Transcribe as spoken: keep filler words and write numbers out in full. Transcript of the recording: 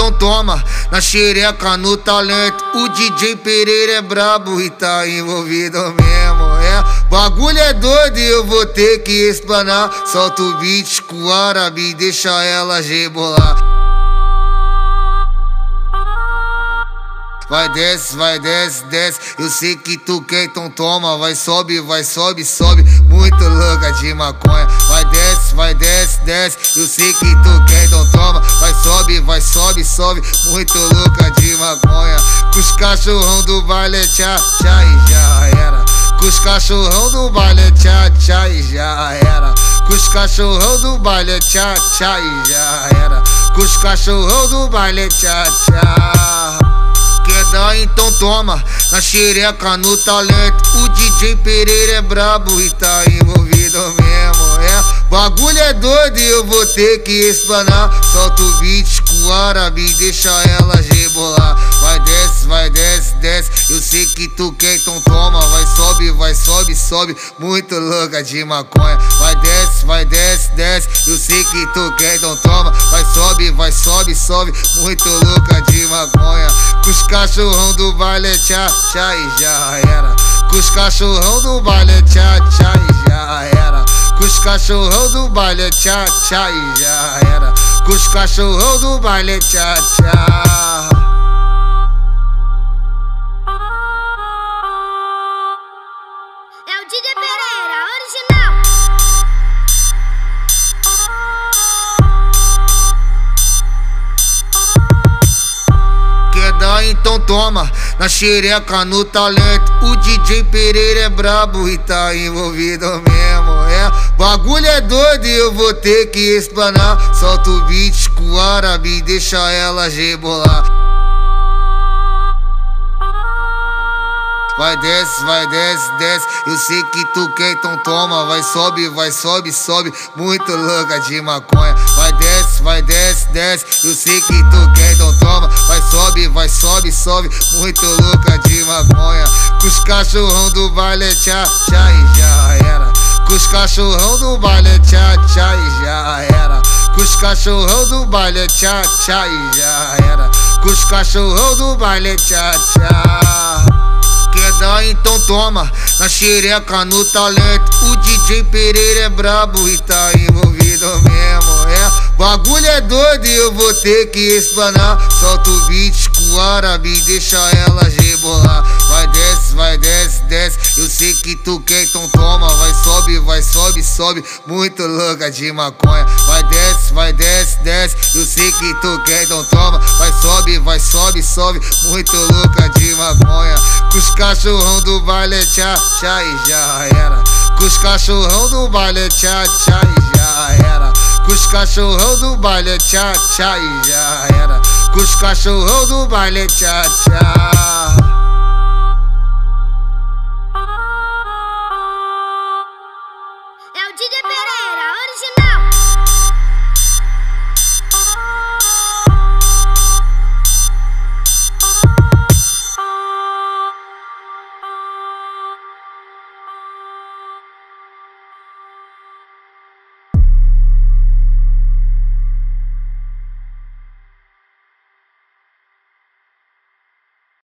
então toma, na xereca, no talento. O D J Pereira é brabo e tá envolvido mesmo, é. Bagulho é doido e eu vou ter que explanar. Solta o beat com o árabe e deixa ela rebolar. Vai desce, vai desce, desce. Eu sei que tu quer, então toma. Vai sobe, vai sobe, sobe. Muito louca de maconha. Vai desce, vai desce, desce. Eu sei que tu quer, então toma. Vai sobe, vai sobe, sobe. Muito louca de maconha. Com os cachorrão do baile é tchá, tchá e já era. Com os cachorrão do baile é tchá, tchá e já era. Com os cachorrão do baile é tchá, tchá e já era. Com os cachorrão do baile é tchá, tchá. Então toma, na xereca, no talento. O D J Pereira é brabo e tá envolvido mesmo, é. Bagulho é doido e eu vou ter que explanar. Solta o beat com o árabe e deixa ela rebolar. Vai desce, vai desce, desce. Eu sei que tu quer, então toma. Vai sobe, vai sobe, sobe. Muito louca de maconha. Vai desce, vai desce, desce. Eu sei que tu quer, então toma. Vai sobe, vai sobe, sobe. Muito louca de maconha. Com os cachorrão do baile é tchá, tchá e já era. Com os cachorrão do baile é tchá, tchá e já era. Com os cachorrão do baile é tchá, tchá e já era. Com os cachorrão do baile é tchá, tchá. É o D J Pereira, original. Então toma, na xereca, no talento. O D J Pereira é brabo e tá envolvido mesmo, é. Bagulho é doido e eu vou ter que explanar. Solta o beat com o árabe e deixa ela rebolar. Vai desce, vai desce, desce. Eu sei que tu quer, então toma. Vai sobe, vai sobe, sobe. Muito louca de maconha. Vai desce, vai desce, desce. Eu sei que tu quer, então toma. Vai sobe, vai sobe, sobe. Muito louca de maconha. Com os cachorrão do baile é tchá, tchá e já era. Com os cachorrão do baile é tchá, tchá e já era. Com os cachorrão do baile é tchá, tchá e já era. Com os cachorrão do baile é tchá, tchá. Então toma, na xereca, no talento. O D J Pereira é brabo e tá envolvido mesmo, é. Bagulho é doido e eu vou ter que explanar. Solta o beat com o árabe e deixa ela rebolar. Vai desce, vai desce, desce. Eu sei que tu quer, então toma. Vai sobe, vai sobe, sobe. Muito louca de maconha. Vai desce, vai desce, desce. Eu sei que tu quer, então toma. Vai sobe, vai sobe, sobe. Muito louca de maconha. Com os cachorrão do baile é tchá, tchá e já era. Com os cachorrão do baile é tchá, tchá e já era. Com os cachorrão do baile é tchá, tchá e já era. Com os cachorrão do baile é tchá, tchá.